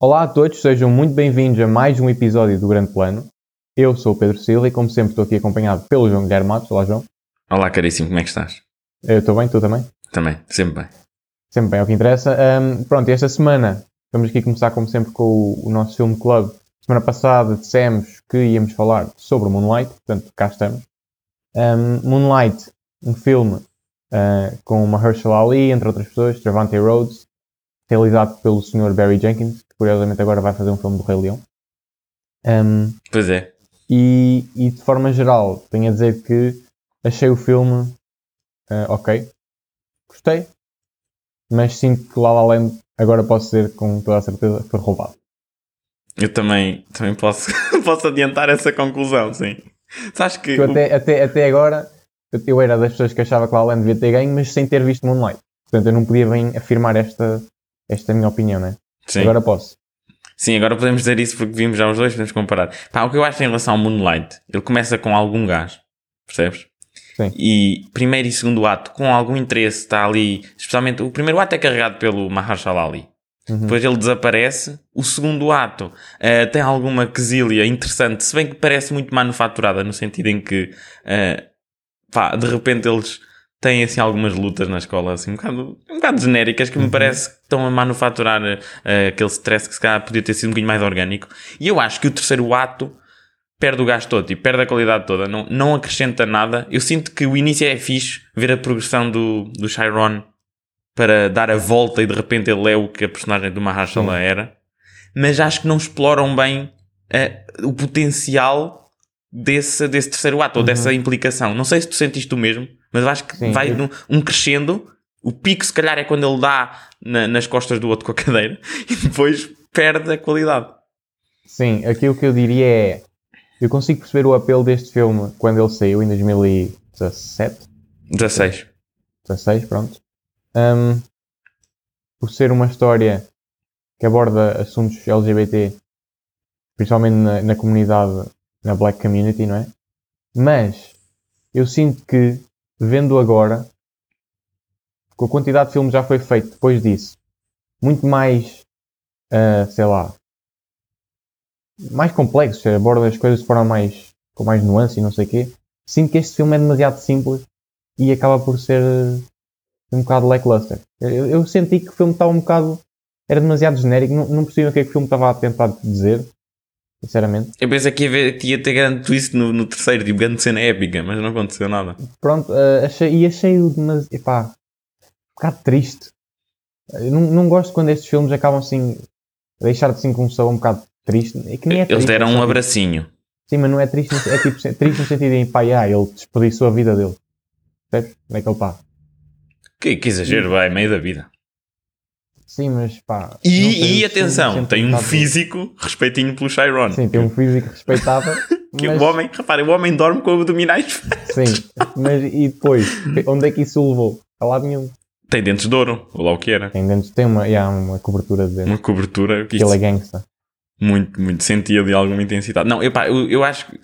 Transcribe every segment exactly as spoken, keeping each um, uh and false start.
Olá a todos, sejam muito bem-vindos a mais um episódio do Grande Plano. Eu sou o Pedro Silva e, como sempre, estou aqui acompanhado pelo João Guilherme Matos. Olá, João. Olá, caríssimo, como é que estás? Eu estou bem, tu também? Também, sempre bem. Sempre bem, é o que interessa. Um, pronto, esta semana vamos aqui começar, como sempre, com o, o nosso filme club. Semana passada dissemos que íamos falar sobre o Moonlight, portanto, cá estamos. Um, Moonlight, um filme uh, com Mahershala Ali, entre outras pessoas, Travante Rhodes, realizado pelo senhor Barry Jenkins, que curiosamente agora vai fazer um filme do Rei Leão. Um, pois é. E, e de forma geral, tenho a dizer que achei o filme uh, ok, gostei, mas sinto que La La Land, agora posso dizer com toda a certeza, foi roubado. Eu também, também posso, posso adiantar essa conclusão, sim. Sabes que... que até, o... até, até agora, eu era das pessoas que achava que La La Land devia ter ganho, mas sem ter visto Moonlight. Portanto, eu não podia bem afirmar esta, esta minha opinião, não é? Sim. Agora posso. Sim, agora podemos dizer isso porque vimos já os dois, podemos comparar. Pá, o que eu acho em relação ao Moonlight, ele começa com algum gás, percebes? Sim. E primeiro e segundo ato, com algum interesse, está ali... Especialmente, o primeiro ato é carregado pelo Mahershala Ali. Uhum. Depois ele desaparece. O segundo ato uh, tem alguma quesilha interessante, se bem que parece muito manufaturada, no sentido em que, uh, pá, de repente eles... Tem assim algumas lutas na escola assim, um, bocado, um bocado genéricas que me parece que estão a manufaturar uh, aquele stress que se calhar podia ter sido um bocadinho mais orgânico. E eu acho que o terceiro ato perde o gás todo e perde a qualidade toda, não, não acrescenta nada. Eu sinto que o início é fixe, ver a progressão do, do Chiron para dar a volta e de repente ele é o que a personagem do Mahershala era. Mas acho que não exploram bem uh, o potencial desse, desse terceiro ato, uhum. ou dessa implicação. Não sei se tu sentiste o mesmo. Mas eu acho que Sim, vai eu... num, um crescendo. O pico, se calhar, é quando ele dá na, nas costas do outro com a cadeira e depois perde a qualidade. Sim, aquilo que eu diria é... Eu consigo perceber o apelo deste filme quando ele saiu, em dois mil e dezassete? dezasseis. dezasseis, pronto. Um, por ser uma história que aborda assuntos L G B T, principalmente na, na comunidade, na black community, não é? Mas eu sinto que, vendo agora, com a quantidade de filmes já foi feito depois disso, muito mais, uh, sei lá, mais complexos, aborda as coisas de forma mais, com mais nuance e não sei o quê, sinto que este filme é demasiado simples e acaba por ser um bocado lackluster. Eu, eu senti que o filme estava um bocado, era demasiado genérico, não, não percebi o que é que o filme estava a tentar dizer. Sinceramente, eu pensei que ia, ver, que ia ter grande twist no, no terceiro, tipo grande cena épica, mas não aconteceu nada. Pronto, uh, achei, e achei-o demasiado, epá, um bocado triste. Eu não, não gosto quando estes filmes acabam assim, a deixar de assim com um sabor um bocado triste. É que nem é triste. Eles deram um abracinho. Sim, mas não é triste, é tipo triste no sentido de pá, yeah, ele desperdiçou a vida dele. Percebes? Onde é que ele pá? Que, que exagero, vai, meio da vida. Sim, mas pá... E, e atenção, tem um físico respeitinho pelo Chiron. Sim, tem um físico respeitável. Que mas... o homem, repara, o homem dorme com abdominais. Sim, mas e depois? Onde é que isso o levou? A lado nenhum. Tem dentes de ouro, ou lá o que era. Tem dentes, tem uma, yeah, uma cobertura de dentro. Uma cobertura. Que ele é gangsta. Muito, muito. Sentia de alguma intensidade. Não, eu, pá, eu, eu acho que...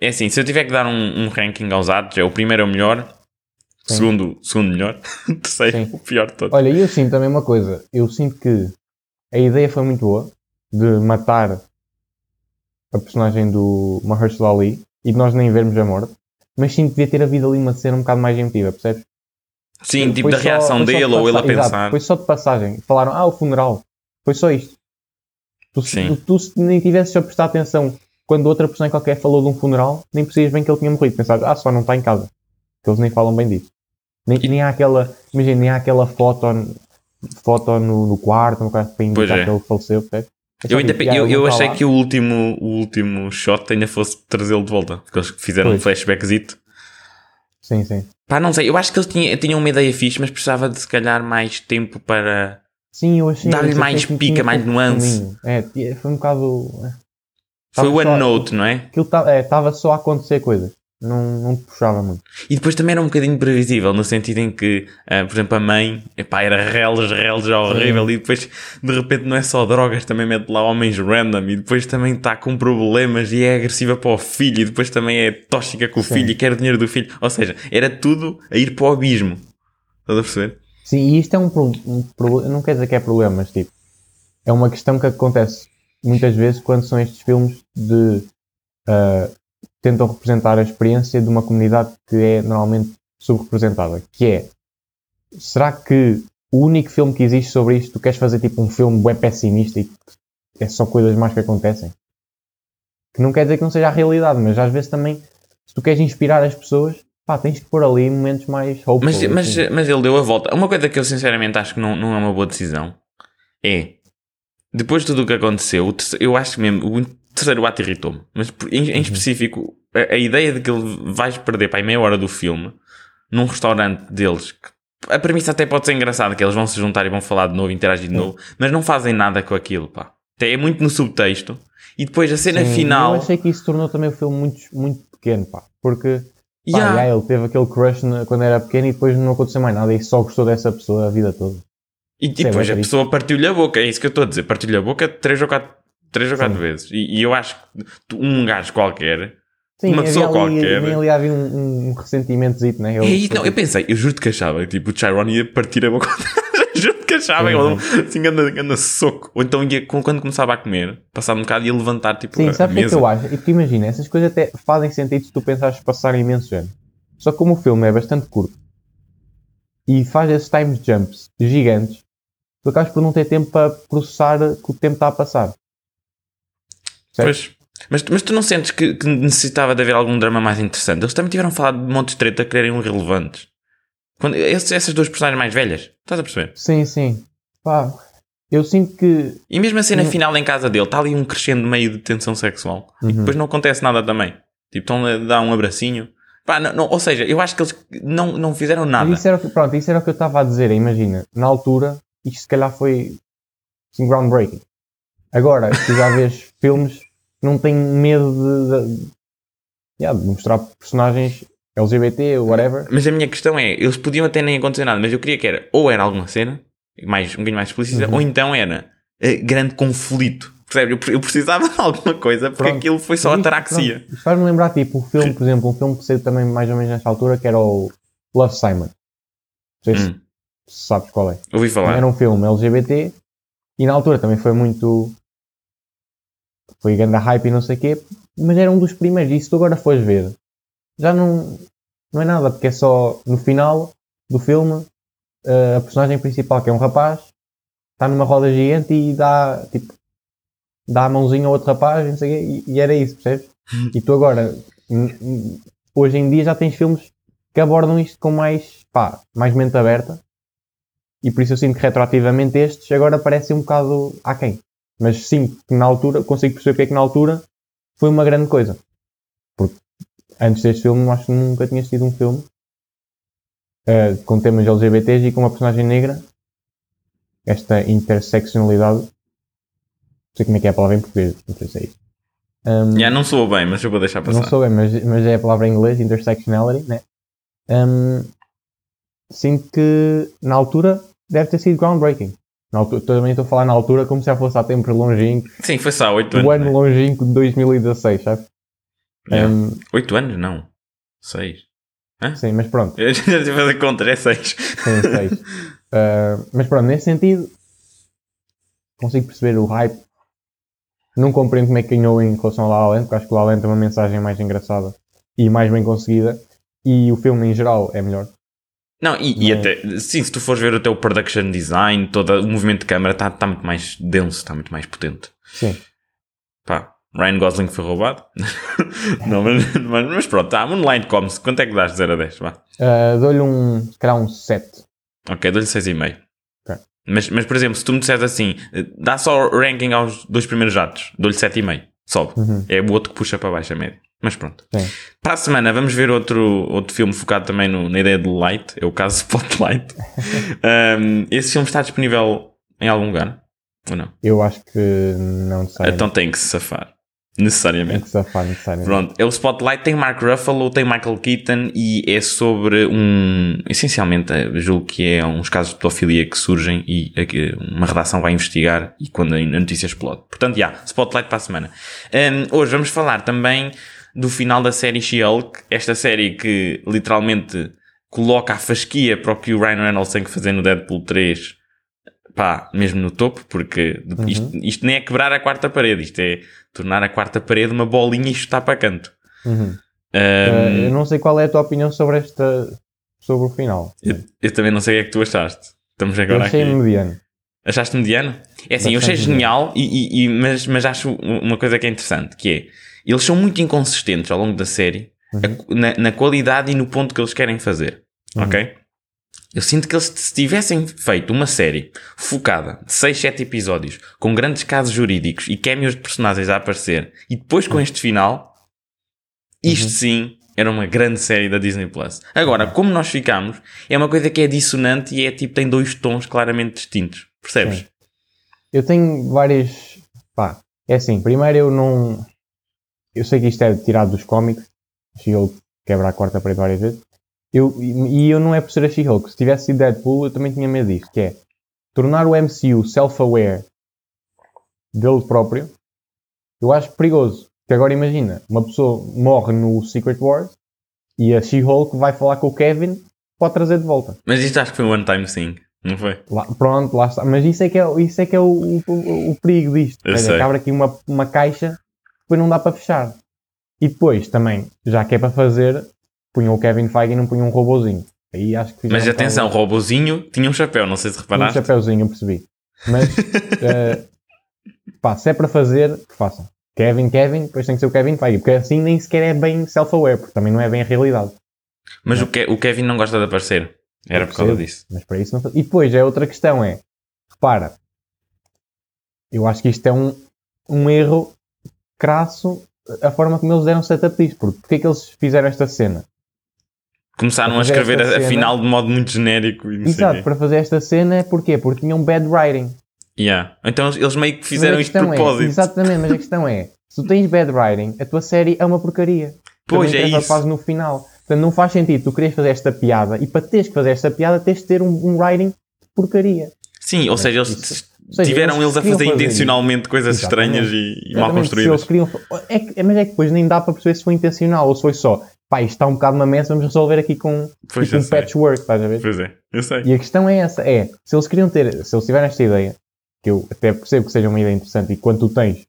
É assim, se eu tiver que dar um, um ranking aos atos, é o primeiro é o melhor... Sim. Segundo, segundo melhor, terceiro Sim. o pior de todos. Olha, eu sinto também uma coisa. Eu sinto que a ideia foi muito boa de matar a personagem do Mahershala Ali e de nós nem vermos a morte, mas sinto que devia ter havido ali uma cena um bocado mais emitida, percebes? Sim, foi tipo da só, reação dele de passa- ou ele a pensar. Exato, foi só de passagem. Falaram, ah, o funeral. Foi só isto. Tu, Sim. tu, tu se nem tivesses a prestar atenção quando outra personagem qualquer falou de um funeral, nem percebias bem que ele tinha morrido. Pensavas, ah, só não está em casa. Que eles nem falam bem disso. Nem, nem há aquela, imagina, nem há aquela foto, foto no, no quarto, no quarto para indicar é. que ele faleceu, percebe? Eu, ainda, que, eu, eu achei que o último, o último shot ainda fosse trazê-lo de volta, porque eles fizeram pois. um flashbackzito. Sim, sim. Pá, não sei, eu acho que eles tinham, tinham uma ideia fixe, mas precisava de se calhar mais tempo para sim, eu achei, dar-lhe eu mais pica, mais nuance. É, foi um bocado... Foi o OneNote, não é? Aquilo estava é, só a acontecer coisas. não, não puxava muito. E depois também era um bocadinho previsível, no sentido em que, uh, por exemplo, a mãe, epá, era reles, reles, já horrível, sim. E depois, de repente, não é só drogas, também mete lá homens random, e depois também está com problemas e é agressiva para o filho, e depois também é tóxica com o sim. filho e quer o dinheiro do filho. Ou seja, era tudo a ir para o abismo. Estás a perceber? Sim, e isto é um problema, um pro, não quer dizer que é problema, mas tipo, é uma questão que acontece muitas vezes quando são estes filmes de... Uh, tentam representar a experiência de uma comunidade que é normalmente subrepresentada, que é, será que o único filme que existe sobre isto, tu queres fazer tipo um filme bué pessimista e que é só coisas más que acontecem? Que não quer dizer que não seja a realidade, mas às vezes também, se tu queres inspirar as pessoas, pá, tens que pôr ali momentos mais hopeful. Mas, mas, assim. Mas ele deu a volta. Uma coisa que eu sinceramente acho que não, não é uma boa decisão é, depois de tudo o que aconteceu, eu acho que mesmo... O, terceiro ato irritou-me, mas em, em específico a, a ideia de que ele vais perder para aí meia hora do filme num restaurante deles, que a premissa até pode ser engraçada, que eles vão se juntar e vão falar de novo, interagir de novo, mas não fazem nada com aquilo, pá. Até é muito no subtexto e depois a cena sim, final... Eu achei que isso tornou também o filme muito, muito pequeno, pá, porque pá, yeah. Yeah, ele teve aquele crush na, quando era pequeno e depois não aconteceu mais nada e só gostou dessa pessoa a vida toda. E, e depois a pessoa partiu-lhe a boca, é isso que eu estou a dizer, partiu-lhe a boca três ou quatro Três ou quatro sim. vezes. E, e eu acho que um gajo qualquer, sim, uma pessoa ali, qualquer... Sim, ali havia um, um ressentimentozito, né? Eu, e, não é? Eu pensei, eu juro-te que achava, tipo, o Chiron ia partir a boca... juro-te que achava, ele assim, anda, anda soco. Ou então ia, quando começava a comer, passava um bocado e ia levantar, tipo, sim, a, sabe a mesa. Sim, sabes o que é que eu acho? E tu imagina, essas coisas até fazem sentido se tu pensares passar imenso ano. Só que como o filme é bastante curto e faz esses time jumps gigantes, tu acabas por não ter tempo para processar que o tempo está a passar. Pois. Mas, mas tu não sentes que, que necessitava de haver algum drama mais interessante? Eles também tiveram falado de montes de treta que eram irrelevantes. Quando, esses, essas duas personagens mais velhas, estás a perceber? Sim, sim. Pá, eu sinto que... E mesmo a cena eu... final em casa dele, está ali um crescendo meio de tensão sexual uhum. e depois não acontece nada também. Tipo, estão a dar um abracinho. Pá, não, não, ou seja, eu acho que eles não, não fizeram nada. Isso era que, pronto, isso era o que eu estava a dizer, imagina. Na altura, isto se calhar foi assim, groundbreaking. Agora, tu já vês filmes que não têm medo de, de, yeah, de mostrar personagens L G B T ou whatever. Mas a minha questão é, eles podiam até nem acontecer nada, mas eu queria que era, ou era alguma cena, mais, um bocadinho mais explícita, uhum. ou então era uh, grande conflito. Percebe? Eu, eu precisava de alguma coisa, porque pronto. Aquilo foi só isto, ataraxia. Isto faz-me lembrar, tipo, o filme, por exemplo, um filme que saiu também mais ou menos nesta altura, que era o Love, Simon. Não sei hum. se sabes qual é. Ouvi falar. Era um filme L G B T e na altura também foi muito... Foi grande hype e não sei o quê, mas era um dos primeiros, e se tu agora fores ver, já não, não é nada, porque é só no final do filme, a personagem principal, que é um rapaz, está numa roda gigante e dá, tipo, dá a mãozinha a outro rapaz, não sei o quê, e, e era isso, percebes? E tu agora, hoje em dia já tens filmes que abordam isto com mais, pá, mais mente aberta, e por isso eu sinto que retroativamente estes agora parecem um bocado aquém. Mas sim, na altura, consigo perceber porque é que na altura foi uma grande coisa. Porque antes deste filme, acho que nunca tinha sido um filme uh, com temas L G B T s e com uma personagem negra. Esta interseccionalidade. Não sei como é que é a palavra em português, não sei se é isso. Um, yeah, não soa bem, mas eu vou deixar passar. Não soa bem, mas, mas é a palavra em inglês, intersectionality, né? Um, sinto que na altura deve ter sido groundbreaking. Na altura, também estou a falar na altura como se já fosse há tempos longínquos. Sim, foi só há oito anos. O ano né? longínquo de dois mil e dezasseis, sabe? oito um, anos? Não. seis. Sim, mas pronto. Eu já tive a fazer contra, é seis. Sim, seis. uh, mas pronto, nesse sentido, consigo perceber o hype. Não compreendo como é que ganhou em relação ao La La Land, porque acho que o La La Land tem uma mensagem mais engraçada e mais bem conseguida. E o filme em geral é melhor. Não, e, mas... e até, sim, se tu fores ver até o production design, todo o movimento de câmara está tá muito mais denso, está muito mais potente. Sim. Pá, Ryan Gosling foi roubado. Não, mas, mas, mas pronto, tá, Moonlight come-se. Quanto é que dás de zero a dez? Vá. Uh, dou-lhe um, se calhar um sete. Ok, dou-lhe seis vírgula cinco. Okay. Mas, mas, por exemplo, se tu me disseres assim, dá só ranking aos dois primeiros atos, dou-lhe sete vírgula cinco, sobe. Uhum. É o outro que puxa para baixo a média. Mas pronto. Sim. Para a semana vamos ver outro, outro filme focado também no, na ideia de Light. É o caso Spotlight. um, esse filme está disponível em algum lugar? Ou não? Eu acho que não sei. Então tem que se safar. necessariamente. Safar, necessariamente. Pronto, é o Spotlight, tem Mark Ruffalo, tem Michael Keaton, e é sobre um, essencialmente, julgo que é uns casos de pedofilia que surgem e uma redação vai investigar, e quando a notícia explode. Portanto, já, yeah, Spotlight para a semana. Um, hoje vamos falar também do final da série She-Hulk, esta série que literalmente coloca a fasquia para o que o Ryan Reynolds tem que fazer no Deadpool três, pá, mesmo no topo, porque uhum. isto, isto nem é quebrar a quarta parede, isto é tornar a quarta parede uma bolinha e chutar para canto. Uhum. Um, eu não sei qual é a tua opinião sobre esta, sobre o final. Eu, eu também não sei o que é que tu achaste. Estamos agora eu achei aqui. mediano. Achaste mediano? É assim, Bastante eu achei genial, e, e, e, mas, mas acho uma coisa que é interessante, que é, eles são muito inconsistentes ao longo da série, uhum. na, na qualidade e no ponto que eles querem fazer, uhum. ok? Eu sinto que eles, se tivessem feito uma série focada de seis, sete episódios, com grandes casos jurídicos e cameos de personagens a aparecer, e depois com este final, isto uhum. sim era uma grande série da Disney Plus. Agora, como nós ficamos, é uma coisa que é dissonante e é tipo, tem dois tons claramente distintos, percebes? Sim. Eu tenho várias... Pá, é assim, primeiro eu não... Eu sei que isto é tirado dos cómics, She-Hulk quebra a quarta parede várias vezes, eu, e eu não é por ser a She-Hulk. Se tivesse sido Deadpool, eu também tinha medo disto, que é tornar o M C U self-aware dele próprio, eu acho perigoso. Porque agora imagina, uma pessoa morre no Secret Wars e a She-Hulk vai falar com o Kevin, pode trazer de volta. Mas isto acho que foi um one-time thing, não foi? Lá, pronto, lá está. Mas isso é que é, isso é, que é o, o, o perigo disto. Olha, abre aqui uma, uma caixa... depois não dá para fechar. E depois, também, já que é para fazer, punham o Kevin Feige e não punham um robozinho. Aí acho que Mas atenção, o robozinho tinha um chapéu, não sei se reparaste. Tinha um chapéuzinho, eu percebi. Mas, uh, pá, se é para fazer, que façam. Kevin, Kevin, depois tem que ser o Kevin Feige, porque assim nem sequer é bem self-aware, porque também não é bem a realidade. Mas o, Ke- o Kevin não gosta de aparecer. Era por causa disso. Mas para isso não... E depois, a outra questão é, repara, eu acho que isto é um, um erro... crasso a forma como eles deram setup disto, porque porque é que eles fizeram esta cena? Começaram a escrever a, a final de modo muito genérico. E exato, sei. Para fazer esta cena, porquê? Porque tinham bad writing. Yeah. Então eles meio que fizeram isto de propósito. É, exatamente, mas a questão é, se tu tens bad writing, a tua série é uma porcaria. Pois, também é isso. Fase no final. Portanto, não faz sentido, tu querias fazer esta piada, e para teres que fazer esta piada, tens de ter um, um writing de porcaria. Sim, ou mas seja, eles... Isso. Ou seja, tiveram eles, eles a fazer, fazer intencionalmente isso. Coisas exatamente. Estranhas e, e mal construídas. Queriam... É que, mas é que depois nem dá para perceber se foi intencional ou se foi só, pá, isto está um bocado uma messa, vamos resolver aqui com, aqui com patchwork, estás a ver? Pois é, eu sei. E a questão é essa, é, se eles queriam ter, se eles tiveram esta ideia, que eu até percebo que seja uma ideia interessante, e quando tu tens,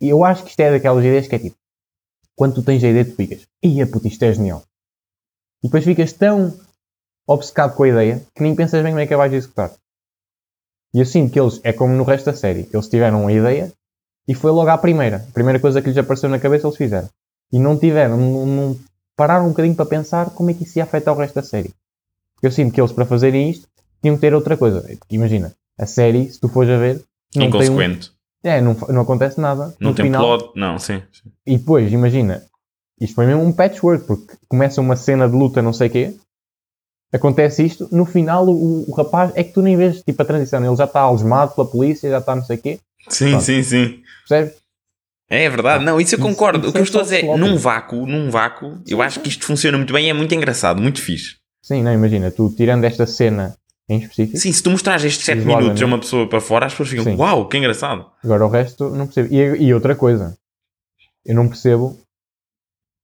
eu acho que isto é daquelas ideias que é tipo, quando tu tens a ideia tu ficas, ia puto, isto é genial. E depois ficas tão obcecado com a ideia que nem pensas bem como é que a vais executar. E eu sinto que eles, é como no resto da série, eles tiveram a ideia e foi logo à primeira. A primeira coisa que lhes apareceu na cabeça eles fizeram. E não tiveram, não, não pararam um bocadinho para pensar como é que isso ia afetar o resto da série. Porque eu sinto que eles, para fazerem isto, tinham que ter outra coisa. Porque imagina, a série, se tu fores a ver... Não inconsequente. Tem um, é, não, não acontece nada. Não no tem final, plot, não, sim, sim. E depois, imagina, isto foi mesmo um patchwork, porque começa uma cena de luta não sei o quê... Acontece isto, no final o, o rapaz, é que tu nem vês tipo a transição, ele já está algemado pela polícia, já está não sei o quê. Sim, pronto. sim, sim. Percebes? É verdade, não, isso eu concordo. Isso, isso o que eu estou a dizer, slogan. num vácuo, num vácuo, sim, eu acho sim. que isto funciona muito bem e é muito engraçado, muito fixe. Sim, não, imagina, tu tirando esta cena em específico... Sim, se tu mostrares estes sete minutos a uma pessoa para fora, as pessoas ficam, sim. uau, que engraçado. Agora o resto, não percebo. E, e outra coisa, eu não percebo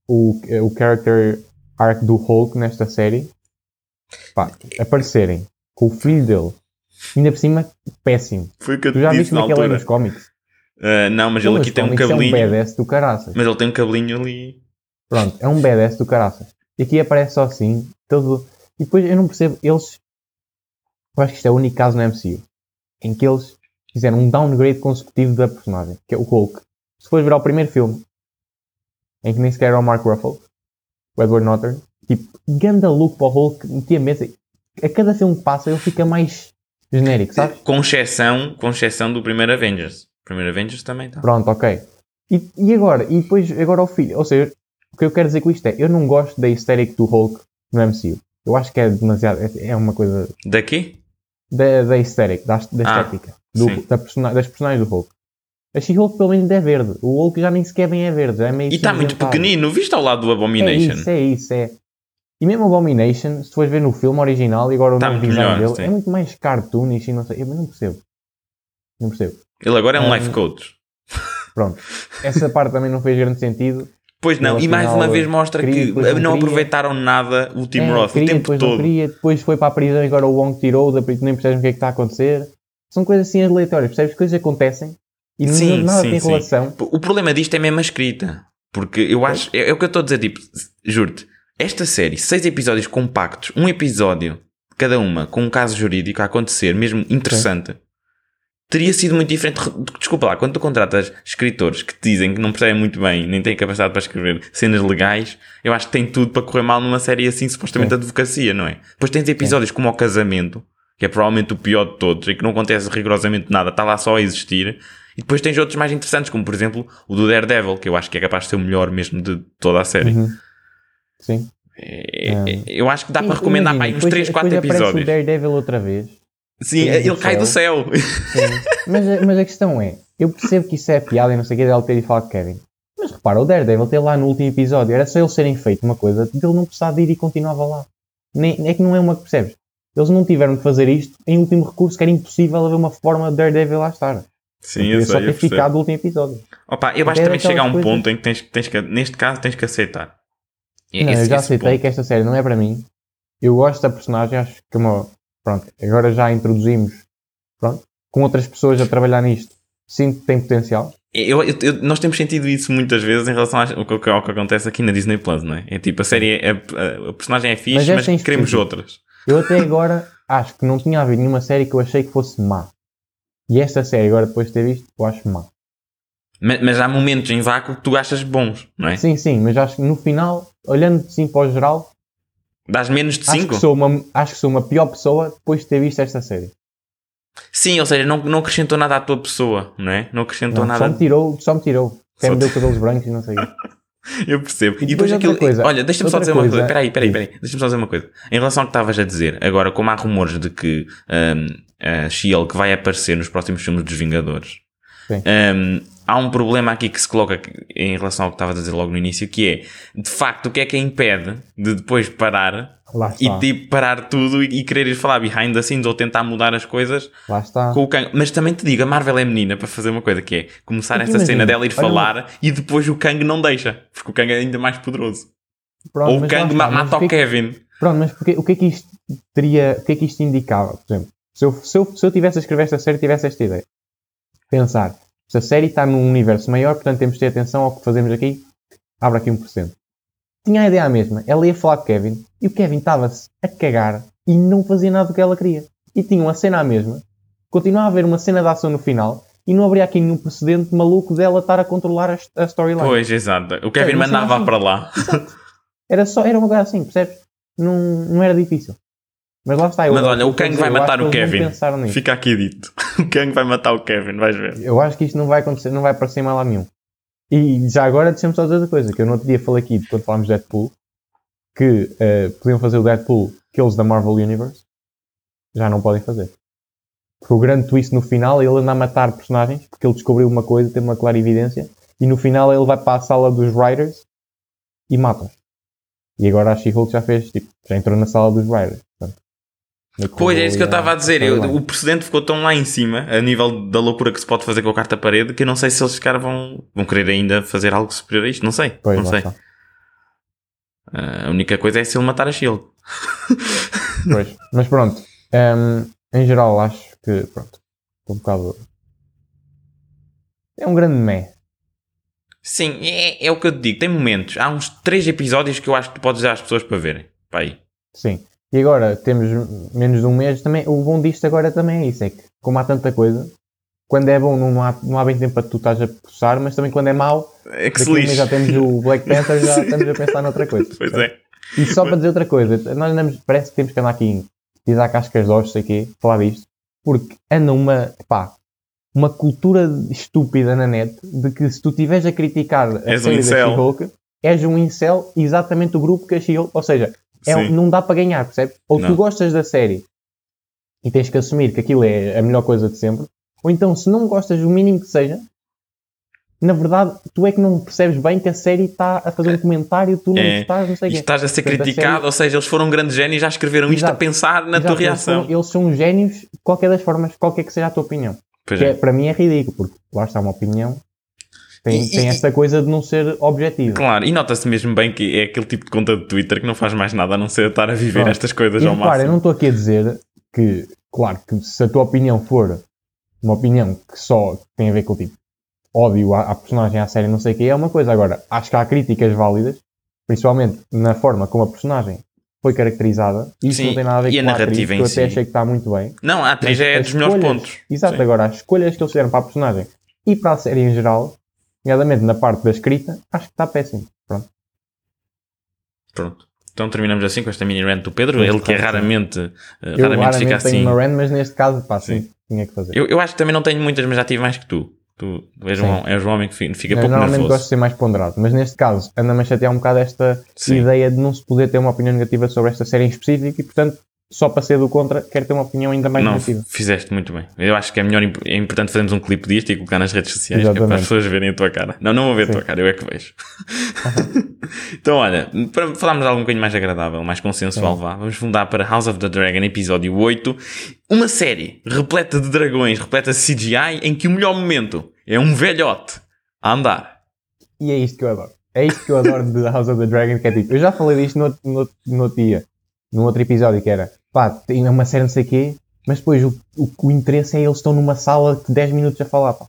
o, o character arc do Hulk nesta série... Pá, aparecerem com o filho dele, ainda por cima, péssimo. Foi o que eu tu já disse viste na altura. Ele é nos cómics? Uh, não, mas ele aqui tem um cabelinho. É um badass do caraças. Mas ele tem um cabelinho ali. Pronto, é um badass do caraças. E aqui aparece só assim. Todo... E depois eu não percebo, eles... Eu acho que isto é o único caso no M C U em que eles fizeram um downgrade consecutivo da personagem, que é o Hulk. Se fores ver ao primeiro filme, em que nem sequer era o Mark Ruffalo, o Edward Norton, tipo, ganda look para o Hulk, metia mesmo. A cada filme que passa ele fica mais genérico, sabes? Com exceção, com exceção do primeiro Avengers. O primeiro Avengers também está. Pronto, ok. E, e agora? E depois, agora o filho. Ou seja, o que eu quero dizer com isto é, eu não gosto da estética do Hulk no M C U. Eu acho que é demasiado, é uma coisa... Daqui? Da, da estética, da, da estética. Ah, do, da person- das personagens do Hulk. A She-Hulk pelo menos é verde. O Hulk já nem sequer bem é verde. Já é meio e está muito pequenino. Viste ao lado do Abomination? É isso, é isso. É. E mesmo o Abomination, se fores ver no filme original e agora o tá novo visão dele, sim. É muito mais cartoonish e não sei. Eu não percebo. Não percebo. Ele agora é um, um life coach. Pronto. Essa parte também não fez grande sentido. Pois não, e mais uma vez mostra que não aproveitaram nada o Tim Roth o tempo todo. Depois foi para a prisão e agora o Wong tirou, nem percebes o que é que está a acontecer. São coisas assim aleatórias, percebes? Coisas acontecem e nada tem relação. O problema disto é mesmo a escrita, porque eu acho, é o que eu estou a dizer, tipo, juro-te, esta série, seis episódios compactos, um episódio cada uma com um caso jurídico a acontecer, mesmo interessante. Teria sido muito diferente. Desculpa lá, quando tu contratas escritores que te dizem que não percebem muito bem, nem têm capacidade para escrever cenas legais, eu acho que tem tudo para correr mal numa série assim, supostamente, é. Advocacia, não é? Depois tens episódios é. Como o casamento, que é provavelmente o pior de todos e que não acontece rigorosamente nada, está lá só a existir. E depois tens outros mais interessantes, como por exemplo o do Daredevil, que eu acho que é capaz de ser o melhor mesmo de toda a série. Uhum. Sim. É, é. Eu acho que dá e, para recomendar imagina, mais uns três, quatro episódios. O Daredevil outra vez. Sim, ele, ele cai do céu. Mas, mas a questão é, eu percebo que isso é piada e não sei o que dele ter e falar de Kevin. Mas repara, o Daredevil teve lá no último episódio, era só eles serem feito uma coisa de ele não precisar de ir e continuava lá. Nem, é que não é uma que percebes. Eles não tiveram de fazer isto em último recurso, que era impossível haver uma forma de Daredevil lá estar. Sim, eu só sei, ter eu ficado no último episódio. Opa, eu acho que também chegar a um coisas... ponto em que tens, tens que, neste caso, tens que aceitar. É, não, esse, eu já aceitei ponto. Que esta série não é para mim. Eu gosto da personagem, acho que uma... Pronto, agora já introduzimos pronto, com outras pessoas a trabalhar nisto. Sinto que tem potencial. Eu, eu, eu, nós temos sentido isso muitas vezes em relação ao que, ao que acontece aqui na Disney Plus, não é? É tipo, a série, é, a, a personagem é fixe, mas, mas queremos sentido. Outras. Eu até agora acho que não tinha havido nenhuma série que eu achei que fosse má. E esta série, agora depois de ter visto, eu acho má. Mas, mas há momentos em vácuo que tu achas bons, não é? Sim, sim, mas acho que no final, olhando assim para o geral... Dás menos de cinco? Acho, acho que sou uma pior pessoa depois de ter visto esta série. Sim, ou seja, não, não acrescentou nada à tua pessoa, não é? Não acrescentou não, nada. Só me tirou, só me tirou. Até me deu cabelos brancos e não sei o quê. Eu percebo. E depois, e depois aquilo. Coisa, olha, deixa-me só dizer coisa, uma coisa. Espera aí, espera aí, espera aí. Deixa-me só dizer uma coisa. Em relação ao que estavas a dizer, agora, como há rumores de que um, a She-Hulk vai aparecer nos próximos filmes dos Vingadores, um, há um problema aqui que se coloca em relação ao que estava a dizer logo no início, que é, de facto, o que é que a impede de depois parar e tipo, parar tudo e, e querer ir falar behind the scenes ou tentar mudar as coisas lá está. Com o Kang. Mas também te digo, a Marvel é menina para fazer uma coisa que é começar eu esta imagino. Cena dela ir falar olha. E depois o Kang não deixa, porque o Kang é ainda mais poderoso. Pronto, ou o Kang está, mata o Kevin. Que, pronto, mas porque, o que é que isto teria, o que é que isto indicava, por exemplo? Se eu, se eu, se eu tivesse a escrever esta série, tivesse esta ideia. Pensar. Esta série está num universo maior, portanto temos de ter atenção ao que fazemos aqui. Abre aqui um por cento. Tinha a ideia mesma. Ela ia falar com o Kevin e o Kevin estava-se a cagar e não fazia nada do que ela queria. E tinha uma cena à mesma. Continuava a haver uma cena de ação no final e não abria aqui nenhum precedente maluco dela estar a controlar a storyline. Pois, exato. O Kevin é, mandava assim. Para lá. Era só, era uma coisa assim, percebes? Não, não era difícil. Mas lá está eu. Mas olha, o Kang vai matar o Kevin. Fica aqui dito. O Kang vai matar o Kevin, vais ver. Eu acho que isto não vai acontecer, não vai aparecer mal a nenhum. E já agora deixamos só dizer outra coisa, que eu no outro dia falei aqui, quando falámos de Deadpool, que uh, podiam fazer o Deadpool que eles da Marvel Universe já não podem fazer. Porque o grande twist no final, ele anda a matar personagens, porque ele descobriu uma coisa, tem uma clara evidência, e no final ele vai para a sala dos writers e mata-os. E agora a She-Hulk já fez, tipo, já entrou na sala dos writers. Pois, é isso que eu estava a dizer. Eu, o precedente ficou tão lá em cima, a nível da loucura que se pode fazer com a carta-parede, que eu não sei se eles caras vão, vão querer ainda fazer algo superior a isto. Não sei. Pois, não sei. Está. A única coisa é se ele matar a Shield. Pois. Mas pronto. Um, em geral, acho que... Pronto. Estou um bocado... É um grande meh. Sim, é, é o que eu te digo. Tem momentos. Há uns três episódios que eu acho que tu podes dar às pessoas para verem. Para aí. Sim. E agora temos menos de um mês também. O bom disto agora também é isso, é que como há tanta coisa, quando é bom não há, não há bem tempo para tu estás a processar, mas também quando é mau, é que se já temos o Black Panther, já estamos a pensar noutra coisa. Pois é. E só para dizer outra coisa, nós andamos, parece que temos que andar aqui em pisar cascas de ossos aqui, falar disto, porque anda uma, pá, uma cultura estúpida na net de que se tu estiveres a criticar a série da She-Hulk, és um incel, exatamente o grupo que a She-Hulk, ou seja... É, não dá para ganhar, percebes? Ou não. Tu gostas da série e tens que assumir que aquilo é a melhor coisa de sempre, ou então se não gostas o mínimo que seja, na verdade, tu é que não percebes bem que a série está a fazer um comentário, tu não é. estás, não sei o quê. Estás a ser portanto, criticado, a série... ou seja, eles foram um grande gênio e já escreveram Exato. isto a pensar na Exato. tua reação. Eles são, eles são génios, qualquer das formas, qualquer que seja a tua opinião. Que é, para mim é ridículo, porque lá está uma opinião, tem, e, tem esta coisa de não ser objetivo. Claro, e nota-se mesmo bem que é aquele tipo de conta de Twitter que não faz mais nada a não ser estar a viver claro. estas coisas e, ao repara, máximo. Claro, eu não estou aqui a dizer que, claro, que se a tua opinião for uma opinião que só tem a ver com o tipo óbvio à, à personagem, à série, não sei o que, é uma coisa. Agora, acho que há críticas válidas, principalmente na forma como a personagem foi caracterizada. Isso Sim, não tem nada a ver com a, a narrativa atriz, em si. Eu até achei que está muito bem. Não, a atriz é dos melhores pontos. Exato, Sim. agora, as escolhas que eles fizeram para a personagem e para a série em geral, nomeadamente na parte da escrita, acho que está péssimo. Pronto. Pronto. Então terminamos assim com esta mini rant do Pedro. Sim, ele que é raramente, uh, raramente, raramente fica assim. Eu tenho uma rant, mas neste caso, pá, sim, sim, tinha que fazer. Eu, eu acho que também não tenho muitas, mas já tive mais que tu. Tu és um, és um homem que fica não, pouco nervoso. Eu normalmente gosto de ser mais ponderado, mas neste caso anda-me a chatear um bocado esta sim. ideia de não se poder ter uma opinião negativa sobre esta série em específico e, portanto, só para ser do contra, quero ter uma opinião ainda mais não, negativa. Fizeste muito bem. Eu acho que é melhor, é importante fazermos um clipe disto e colocar nas redes sociais, que é para as pessoas verem a tua cara. Não, não vou ver sim. a tua cara, eu é que vejo. Uhum. Então, olha, para falarmos de algo um bocadinho mais agradável, mais consensual, vá, vamos fundar para House of the Dragon, episódio oito, uma série repleta de dragões, repleta de C G I, em que o melhor momento é um velhote a andar. E é isto que eu adoro. É isto que eu adoro de House of the Dragon, que é tipo, eu já falei disto no, no, no outro dia, num outro episódio, que era, pá, tem uma série não sei o quê, mas depois o, o, o interesse é eles estão numa sala de dez minutos a falar, pá.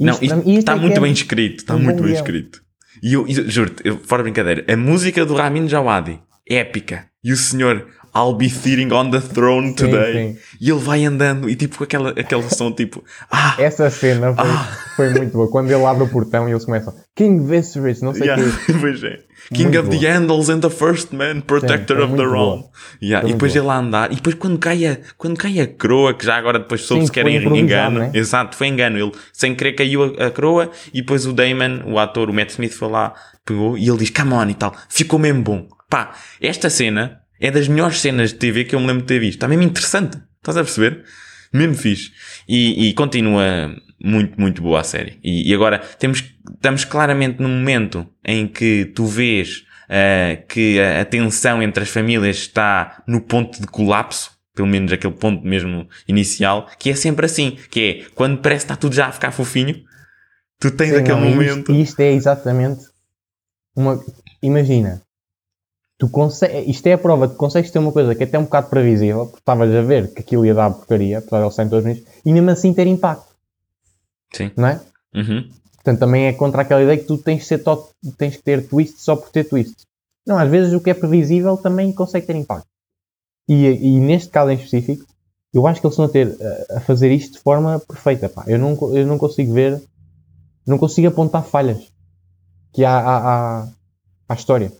Isto, não, isto, isto está é muito bem é, escrito, está muito bem escrito. E eu, eu juro-te, eu, fora brincadeira, a música do Ramin Djawadi é épica. E o senhor, I'll be sitting on the throne today. Sim, sim. E ele vai andando e tipo com aquela, aquele som tipo... Ah, essa cena foi, ah, foi muito boa. Quando ele abre o portão e eles começam... King Viserys, não sei o yeah, que... Pois é. King muito of boa. The Andals and the First Man, Protector sim, of the Realm. Yeah, e depois ele a andar. E depois quando cai a, quando cai a croa, que já agora depois soube-se que era engano. Né? Exato, foi engano. Ele sem querer caiu a, a croa e depois o Damon, o ator, o Matt Smith foi lá, pegou e ele diz come on e tal. Ficou mesmo bom. Pá, esta cena é das melhores cenas de T V que eu me lembro de ter visto. Está mesmo interessante. Estás a perceber? Mesmo fixe. E, e continua muito, muito boa a série. E, e agora temos, estamos claramente num momento em que tu vês uh, que a, a tensão entre as famílias está no ponto de colapso. Pelo menos aquele ponto mesmo inicial. Que é sempre assim. Que é quando parece que está tudo já a ficar fofinho. Tu tens Sim, aquele não, momento. E isto, isto é exatamente uma... Imagina. Tu consegue, isto é a prova de que consegues ter uma coisa que é até um bocado previsível, porque estavas a ver que aquilo ia dar porcaria, apesar de ele sair em dois minutos, e mesmo assim ter impacto. Sim. Não é? Uhum. Portanto, também é contra aquela ideia que tu tens que, ser tot, tens que ter twist só por ter twist. Não, às vezes o que é previsível também consegue ter impacto. E, e neste caso em específico, eu acho que eles estão a, ter, a fazer isto de forma perfeita. Pá. Eu, não, eu não consigo ver, não consigo apontar falhas que há à, à, à história.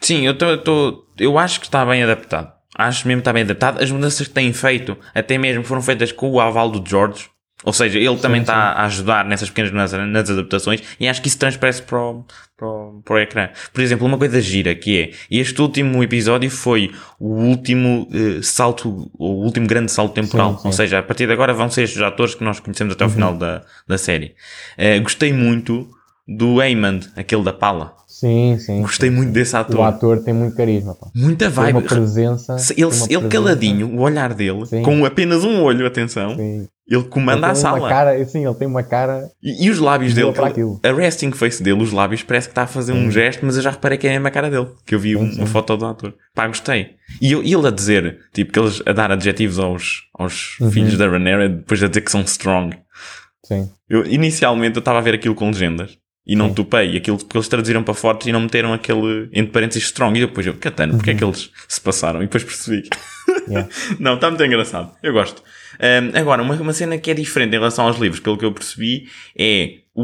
Sim, eu, tô, eu, tô, eu acho que está bem adaptado. Acho mesmo que está bem adaptado. As mudanças que têm feito, até mesmo foram feitas com o aval do George. Ou seja, ele sim, também está a ajudar nessas pequenas mudanças, nas adaptações. E acho que isso transparece para o, para, o, para o ecrã. Por exemplo, uma coisa gira que é... Este último episódio foi o último eh, salto... O último grande salto temporal. Sim, sim. Ou seja, a partir de agora vão ser estes atores que nós conhecemos até o uhum. final da, da série. Uh, gostei muito do Aemond, aquele da pala. Sim, sim. Gostei sim, muito sim. desse ator. O ator tem muito carisma. Pá. Muita vibe. Tem uma presença. Ele, uma ele presença. Caladinho, o olhar dele, sim. com apenas um olho, atenção, sim. ele comanda ele a sala. Cara, sim, ele tem uma cara... E, e os lábios dele, a resting face dele, os lábios, parece que está a fazer sim. um gesto, mas eu já reparei que é a mesma cara dele, que eu vi sim, um, sim. uma foto do ator. Pá, gostei. E, eu, e ele a dizer, tipo, que eles a dar adjetivos aos, aos uhum. filhos da Rhaenyra, depois a dizer que são strong. Sim. Eu, inicialmente eu estava a ver aquilo com legendas. E não Sim. topei. Aquilo que eles traduziram para fortes e não meteram aquele, entre parênteses, strong. E depois eu, catano, porque uhum. é que eles se passaram? E depois percebi. Yeah. Não, está muito engraçado. Eu gosto. Um, agora, uma, uma cena que é diferente em relação aos livros, pelo que eu percebi, é o,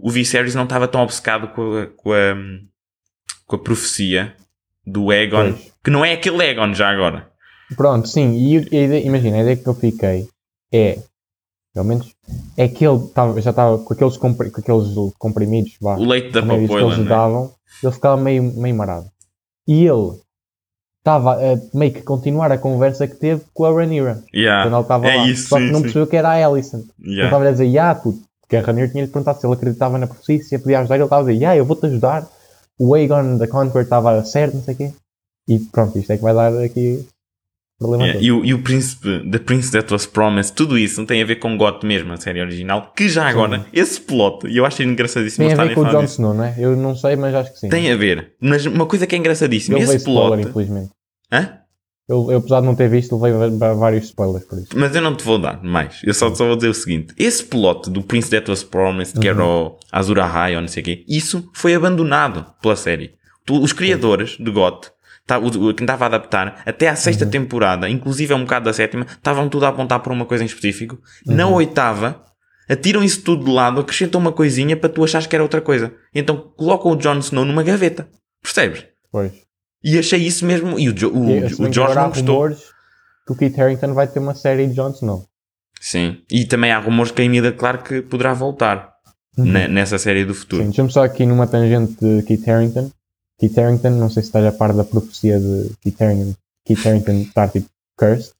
o, o Viserys não estava tão obcecado com a, com a, com a profecia do Aegon, pois. Que não é aquele Aegon já agora. Pronto, sim. E, e imagina, a ideia que eu fiquei é... Pelo menos é que ele tava, já estava com aqueles, compri, com aqueles comprimidos, vá, o leite da papoila, que eles davam, né? Ele ficava meio, meio marado. E ele estava a meio que continuar a conversa que teve com a Rhaenyra. Yeah. Quando ele estava é lá. Isso, Só sim, que não sim. percebeu que era a Alicent. Yeah. Ele estava a dizer, ah, puto, Porque a Rhaenyra tinha-lhe perguntado se ele acreditava na profecia, se podia ajudar, e ele estava a dizer, yeah, eu vou-te ajudar. O Aegon da Conqueror estava certo, não sei o quê. E pronto, isto é que vai dar aqui... Yeah, e, o, e o príncipe, The Prince That Was Promised, tudo isso não tem a ver com God mesmo, a série original, que já agora, sim, esse plot, e eu acho engraçadíssimo. Tem a ver com o Jon Snow, não é? Eu não sei, mas acho que sim. Tem a ver, mas uma coisa que é engraçadíssima, esse plot... Spoiler, infelizmente. Hã? Eu, eu, apesar de não ter visto, levei vários spoilers por isso. Mas eu não te vou dar mais, eu só, só vou dizer o seguinte, esse plot do Prince That Was Promised, uhum, que era o Azor Ahai ou não sei o quê, isso foi abandonado pela série. Os criadores de God... Quem estava a adaptar até à sexta, uhum, temporada, inclusive a um bocado da sétima, estavam tudo a apontar para uma coisa em específico. Uhum. Na oitava, atiram isso tudo de lado, acrescentam uma coisinha para tu achares que era outra coisa. Então colocam o Jon Snow numa gaveta. Percebes? Pois. E achei isso mesmo. E o, jo, o, e, o George não gostou. Que o Kit Harington vai ter uma série de Jon Snow. Sim. E também há rumores que a Emilia Clarke poderá voltar, uhum, na, nessa série do futuro. Sim, deixa-me só aqui numa tangente de Kit Harington. Kit Harington, não sei se estás a par da profecia de Kit Harington, Kit Harington estar tipo cursed,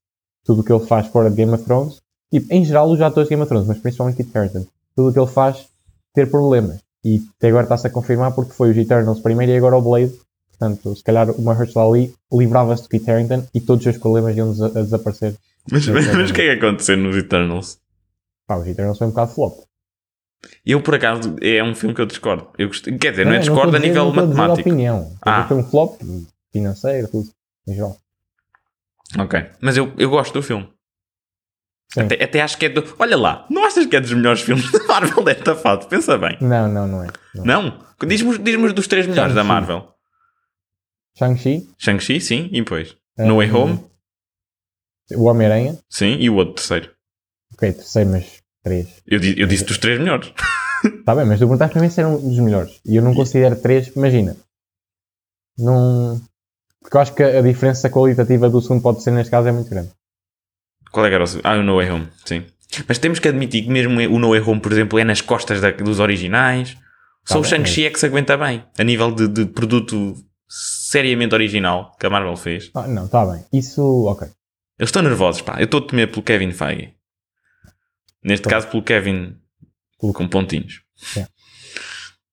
tudo o que ele faz fora de Game of Thrones, tipo, em geral os atores de Game of Thrones, mas principalmente Kit Harington, tudo o que ele faz ter problemas, e até agora está-se a confirmar porque foi os Eternals primeiro e agora o Blade, portanto, se calhar o Mahershala Ali livrava-se de Kit Harington e todos os seus problemas iam des- a desaparecer. Mas o que é que aconteceu nos Eternals? Pá, os Eternals foi um bocado flop. Eu, por acaso, é um filme que eu discordo. Eu gost... Quer dizer, não, não é discordo a nível matemático. Ah. Foi um flop financeiro, tudo, em geral. Ok, mas eu, eu gosto do filme. Até, até acho que é do... Olha lá, não achas que é dos melhores filmes da Marvel desta fase? Pensa bem. Não, não, não é. Não? não? Diz-me, diz-me dos três melhores Shang-Chi. Da Marvel. Shang-Chi? Shang-Chi, sim, e depois? Um, No Way Home? O Homem-Aranha? Sim, e o outro terceiro. Ok, terceiro, mas... Eu, eu disse dos três melhores. Está bem, mas tu perguntaste para mim se eram dos melhores. E eu não considero três, imagina. Não... Porque eu acho que a diferença qualitativa do segundo pode ser, neste caso, é muito grande. Qual é que era o segundo? Ah, o No Way Home, sim. Mas temos que admitir que mesmo o No Way Home, por exemplo, é nas costas da, dos originais. Tá, só bem, o Shang-Chi é que se aguenta bem. A nível de, de produto seriamente original que a Marvel fez. Ah, não, está bem. Isso, ok. Eu estou nervoso, pá. Eu estou a temer pelo Kevin Feige. Neste pronto. Caso, pelo Kevin, com pontinhos. Yeah.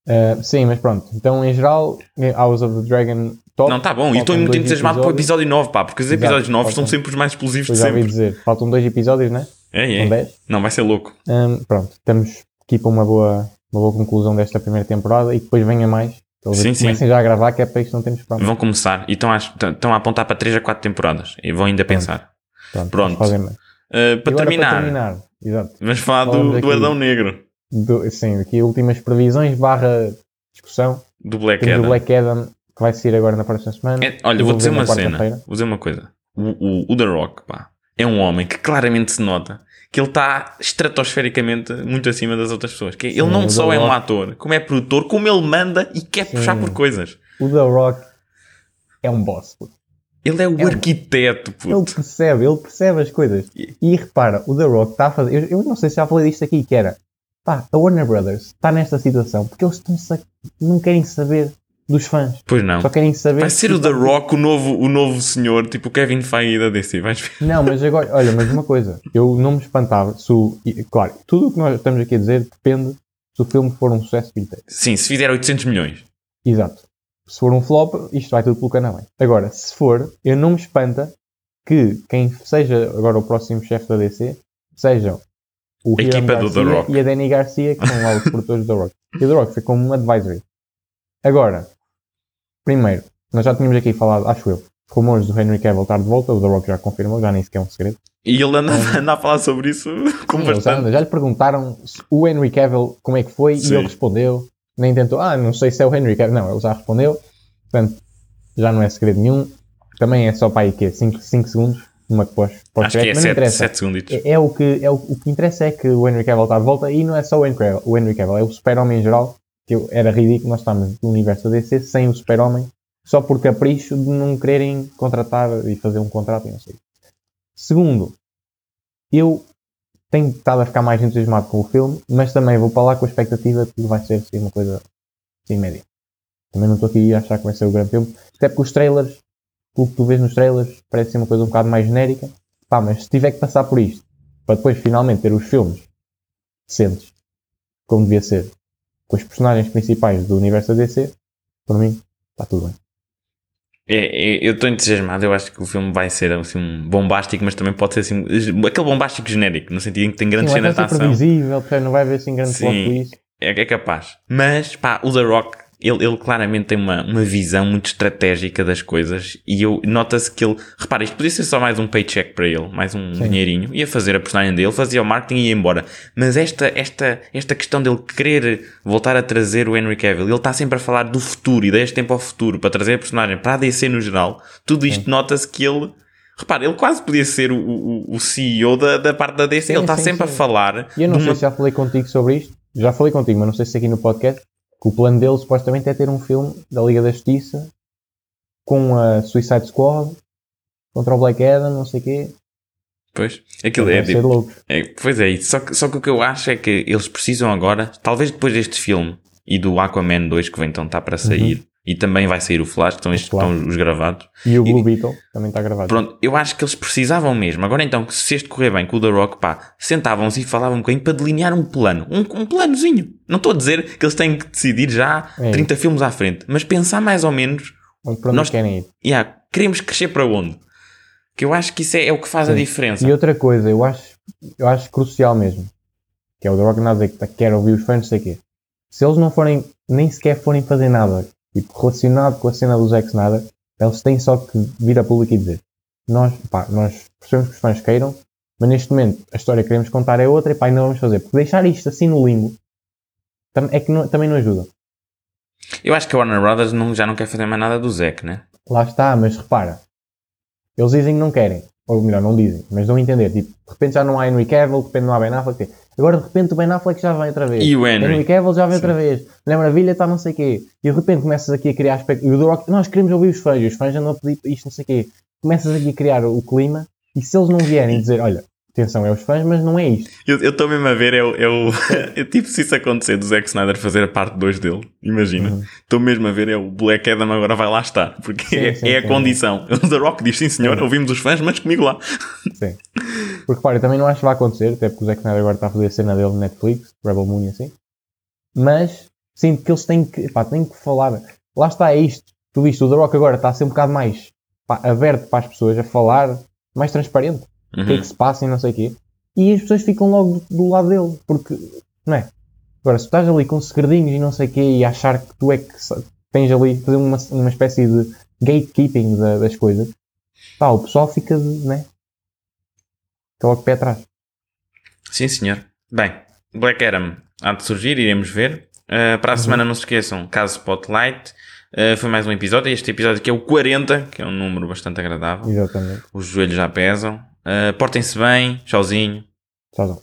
Uh, sim, mas pronto. Então, em geral, House of the Dragon top. Não, tá bom. E estou muito entusiasmado para o episódio nove, pá. Porque os episódios novos são sempre os mais explosivos de sempre. Dizer. Faltam dois episódios, né? É, é. dez. Não, vai ser louco. Um, pronto. Estamos aqui para uma boa, uma boa conclusão desta primeira temporada e depois venha mais. Eles sim, comecem sim. já a gravar, que é para isto não temos problema. Vão começar. E estão a, estão a apontar para três a quatro temporadas. E vão ainda pronto. Pensar. Pronto. pronto. pronto. Uh, para, terminar, para terminar... Exato. Vamos falar do, do Adão Negro. Do, sim, aqui últimas previsões barra discussão do Black Adam. Do Black Adam que vai sair agora na próxima semana. É, olha, vou dizer uma cena. Vou dizer uma coisa. O, o, o The Rock, pá, é um homem que claramente se nota que ele está estratosfericamente muito acima das outras pessoas. Que ele sim, não só é um ator, como é produtor, como ele manda e quer sim. puxar por coisas. O The Rock é um boss, puto. Ele é o é, arquiteto, puto. Ele percebe, ele percebe as coisas. E, e repara, o The Rock está a fazer... Eu, eu não sei se já falei disto aqui, que era... Pá, a Warner Brothers está nesta situação porque eles a, não querem saber dos fãs. Pois não. Só querem saber... Vai ser o The Rock o novo, o novo senhor, tipo o Kevin Feige da D C, vais ver. Não, mas agora... Olha, mas uma coisa. Eu não me espantava se o... Claro, tudo o que nós estamos aqui a dizer depende se o filme for um sucesso inteiro. Sim, se fizer oitocentos milhões. Exato. Se for um flop, isto vai tudo pelo canal. Agora, se for, eu não me espanta que quem seja agora o próximo chefe da D C sejam o Hiram Garcia e a Danny Garcia, que são lá os produtores do The Rock. E o The Rock foi como um advisory. Agora, primeiro, nós já tínhamos aqui falado, acho eu, rumores do Henry Cavill estar de volta, o The Rock já confirmou, já nem sequer é um segredo. E ele anda, um, anda a falar sobre isso com sim, bastante. Anda, já lhe perguntaram o Henry Cavill como é que foi sim. e ele respondeu. Nem tentou, ah, não sei se é o Henry Cavill. Não, ele já respondeu. Portanto, já não é segredo nenhum. Também é só para aí que cinco segundos. Uma que pós, pós acho que é sete segundos. É, é o, que, é o, o que interessa é que o Henry Cavill está de volta. E não é só o Henry Cavill, o Henry Cavill é o super-homem em geral. Que era ridículo nós estamos no universo da D C sem o super-homem. Só por capricho de não quererem contratar e fazer um contrato e não sei. Segundo, eu... tenho estado a ficar mais entusiasmado com o filme, mas também vou para lá com a expectativa de que vai ser assim, uma coisa assim média. Também não estou aqui a achar que vai ser o grande filme, até porque os trailers, o que tu vês nos trailers, parece ser uma coisa um bocado mais genérica. Pá, mas se tiver que passar por isto, para depois finalmente ter os filmes decentes, como devia ser, com os personagens principais do universo da D C, para mim está tudo bem. É, eu estou entusiasmado, eu acho que o filme vai ser assim, bombástico, mas também pode ser assim, aquele bombástico genérico, no sentido em que tem grandes cenas de ação. Sim, vai ser previsível, porque não vai haver assim grande plot twist. É, é capaz. Mas, pá, o The Rock, ele, ele claramente tem uma, uma visão muito estratégica das coisas e eu, nota-se que ele, repara, isto podia ser só mais um paycheck para ele, mais um Sim. dinheirinho, ia fazer a personagem dele, fazia o marketing e ia embora. Mas esta, esta, esta questão dele querer voltar a trazer o Henry Cavill, ele está sempre a falar do futuro e deste tempo ao futuro, para trazer a personagem para a D C no geral, tudo isto Sim. nota-se que ele... Repara, ele quase podia ser o, o, o C E O da, da parte da D C, sim, ele está sim, sempre sim. a falar... E eu não sei uma... se já falei contigo sobre isto, já falei contigo, mas não sei se aqui no podcast, que o plano dele supostamente é ter um filme da Liga da Justiça com a Suicide Squad contra o Black Adam, não sei o quê. Pois, aquilo é, tipo, é... Pois é, só que, só que o que eu acho é que eles precisam agora, talvez depois deste filme e do Aquaman dois que vem então está para sair... Uhum. E também vai sair o Flash, estão, estes, estão os gravados. E o Blue e, Beetle também está gravado. Pronto, eu acho que eles precisavam mesmo. Agora então, se este correr bem com o The Rock, pá, sentavam-se e falavam um bocadinho para delinear um plano. Um, um planozinho. Não estou a dizer que eles têm que decidir já é trinta isso. filmes à frente, mas pensar mais ou menos... Para onde nós querem ir. Yeah, queremos crescer para onde? Que eu acho que isso é, é o que faz Sim. a diferença. E outra coisa, eu acho, eu acho crucial mesmo, que é o The Rock nada que quer ouvir os fãs, não sei o quê. Se eles não forem, nem sequer forem fazer nada... Tipo, relacionado com a cena do Zack Snyder, eles têm só que vir a público e dizer nós, pá, nós percebemos que os fãs queiram, mas neste momento a história que queremos contar é outra e pá, ainda vamos fazer. Porque deixar isto assim no limbo é que não, também não ajuda. Eu acho que a Warner Brothers não, já não quer fazer mais nada do Zack, né? Lá está, mas repara, eles dizem que não querem, ou melhor, não dizem, mas dão a entender. Tipo, de repente já não há Henry Cavill, de repente não há Ben Affleck. Agora de repente o Ben Affleck já vem outra vez. E o Henry, Henry Cavill já vem Sim. outra vez. Na Maravilha está não sei o quê. E de repente começas aqui a criar aspecto. E o The Rock, nós queremos ouvir os fãs. Os fãs andam a pedir isto não sei o quê. Começas aqui a criar o clima. E se eles não vierem dizer, olha, atenção, é os fãs, mas não é isto. Eu estou mesmo a ver, eu, eu, eu tipo, se isso acontecer do Zack Snyder fazer a parte dois dele, imagina. Estou uhum. mesmo a ver, é o Black Adam agora vai lá estar. Porque sim, é, sim, é a sim, condição. O The Rock diz, sim senhor, sim. ouvimos os fãs, mas comigo lá. Sim. Porque, claro, eu também não acho que vai acontecer, até porque o Zack Snyder agora está a fazer a cena dele no Netflix, Rebel Moon e assim. Mas, sinto que eles têm que, pá, têm que falar. Lá está, é isto. Tu viste, o The Rock agora está a ser um bocado mais, pá, aberto para as pessoas, a falar, mais transparente. O uhum. que é que se passa e não sei o quê. E as pessoas ficam logo do, do lado dele, porque, não é? Agora, se estás ali com segredinhos e não sei o quê e achar que tu é que tens ali, fazer uma, uma espécie de gatekeeping da, das coisas, pá, o pessoal fica, de, não é? Está logo de pé atrás. Sim, senhor. Bem, Black Adam há de surgir, iremos ver. Uh, para a uhum. semana, não se esqueçam, caso Spotlight. Uh, foi mais um episódio. Este episódio aqui é o quarenta, que é um número bastante agradável. Exatamente. Os joelhos já pesam. Uh, portem-se bem. Tchauzinho. Tchauzão.